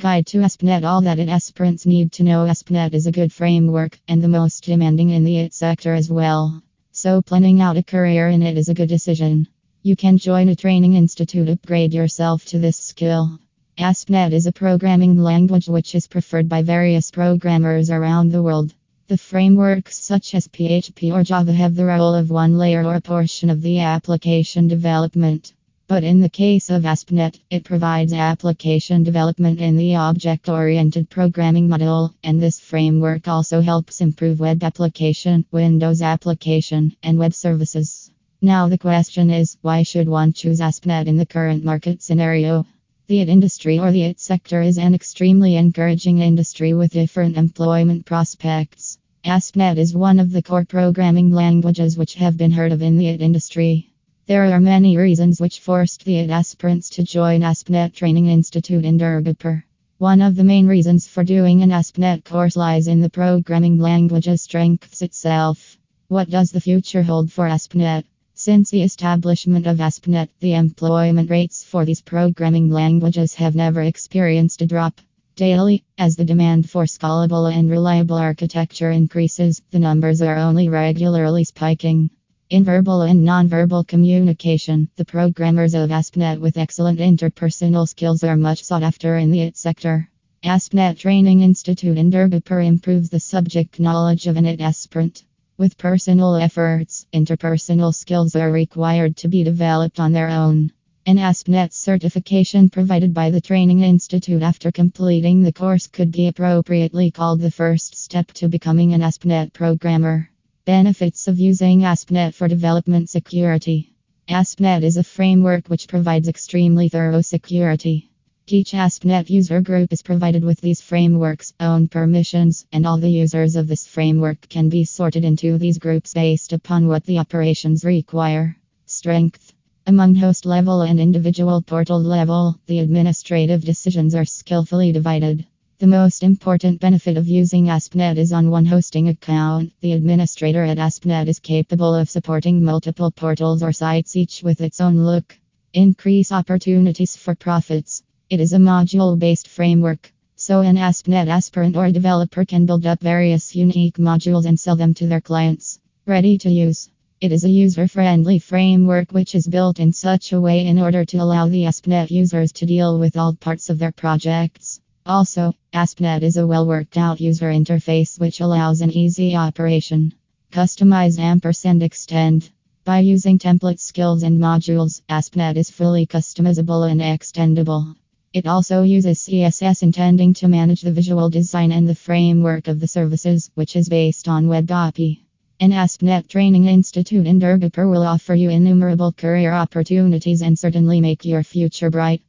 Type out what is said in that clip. guide to ASP.NET. All that an aspirants need to know. ASP.NET is a good framework and the most demanding in the IT sector as well. So planning out a career in it is a good decision. You can join a training institute, upgrade yourself to this skill. ASP.NET is a programming language which is preferred by various programmers around the world. The frameworks such as PHP or Java have the role of one layer or a portion of the application development. But in the case of ASP.NET, it provides application development in the object-oriented programming model, and this framework also helps improve web application, Windows application, and web services. Now the question is, why should one choose ASP.NET in the current market scenario? The IT industry or the IT sector is an extremely encouraging industry with different employment prospects. ASP.NET is one of the core programming languages which have been heard of in the IT industry. There are many reasons which forced the IT aspirants to join ASP.NET Training Institute in Durgapur. One of the main reasons for doing an ASP.NET course lies in the programming language's strengths itself. What does the future hold for ASP.NET? Since the establishment of ASP.NET, the employment rates for these programming languages have never experienced a drop. Daily, as the demand for scalable and reliable architecture increases, the numbers are only regularly spiking. In verbal and nonverbal communication, the programmers of ASP.NET with excellent interpersonal skills are much sought after in the IT sector. ASP.NET Training Institute in Durgapur improves the subject knowledge of an IT aspirant. With personal efforts, interpersonal skills are required to be developed on their own. An ASP.NET certification provided by the Training Institute after completing the course could be appropriately called the first step to becoming an ASP.NET programmer. Benefits of using ASP.NET for development security. ASP.NET is a framework which provides extremely thorough security. Each ASP.NET user group is provided with these framework's own permissions, and all the users of this framework can be sorted into these groups based upon what the operations require. Strength. Among host level and individual portal level, the administrative decisions are skillfully divided. The most important benefit of using ASP.NET is on one hosting account. The administrator at ASP.NET is capable of supporting multiple portals or sites, each with its own look. Increase opportunities for profits. It is a module-based framework, so an ASP.NET aspirant or developer can build up various unique modules and sell them to their clients. Ready to use. It is a user-friendly framework which is built in such a way in order to allow the ASP.NET users to deal with all parts of their projects. Also, ASP.NET is a well-worked-out user interface which allows an easy operation. Customize & extend. By using templates, skills and modules, ASP.NET is fully customizable and extendable. It also uses CSS intending to manage the visual design and the framework of the services, which is based on webAPI. An ASP.NET Training Institute in Durgapur will offer you innumerable career opportunities and certainly make your future bright.